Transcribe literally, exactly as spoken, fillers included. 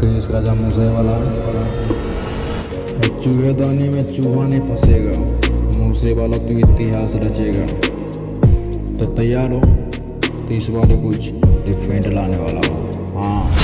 Cash राजा मूसे वाला। चूहे दाने में चूहा नहीं फंसेगा, मूसे वाला तो इतिहास रचेगा। तो तैयार हो, तो इस बार कुछ डिफरेंट लाने वाला हो। हाँ।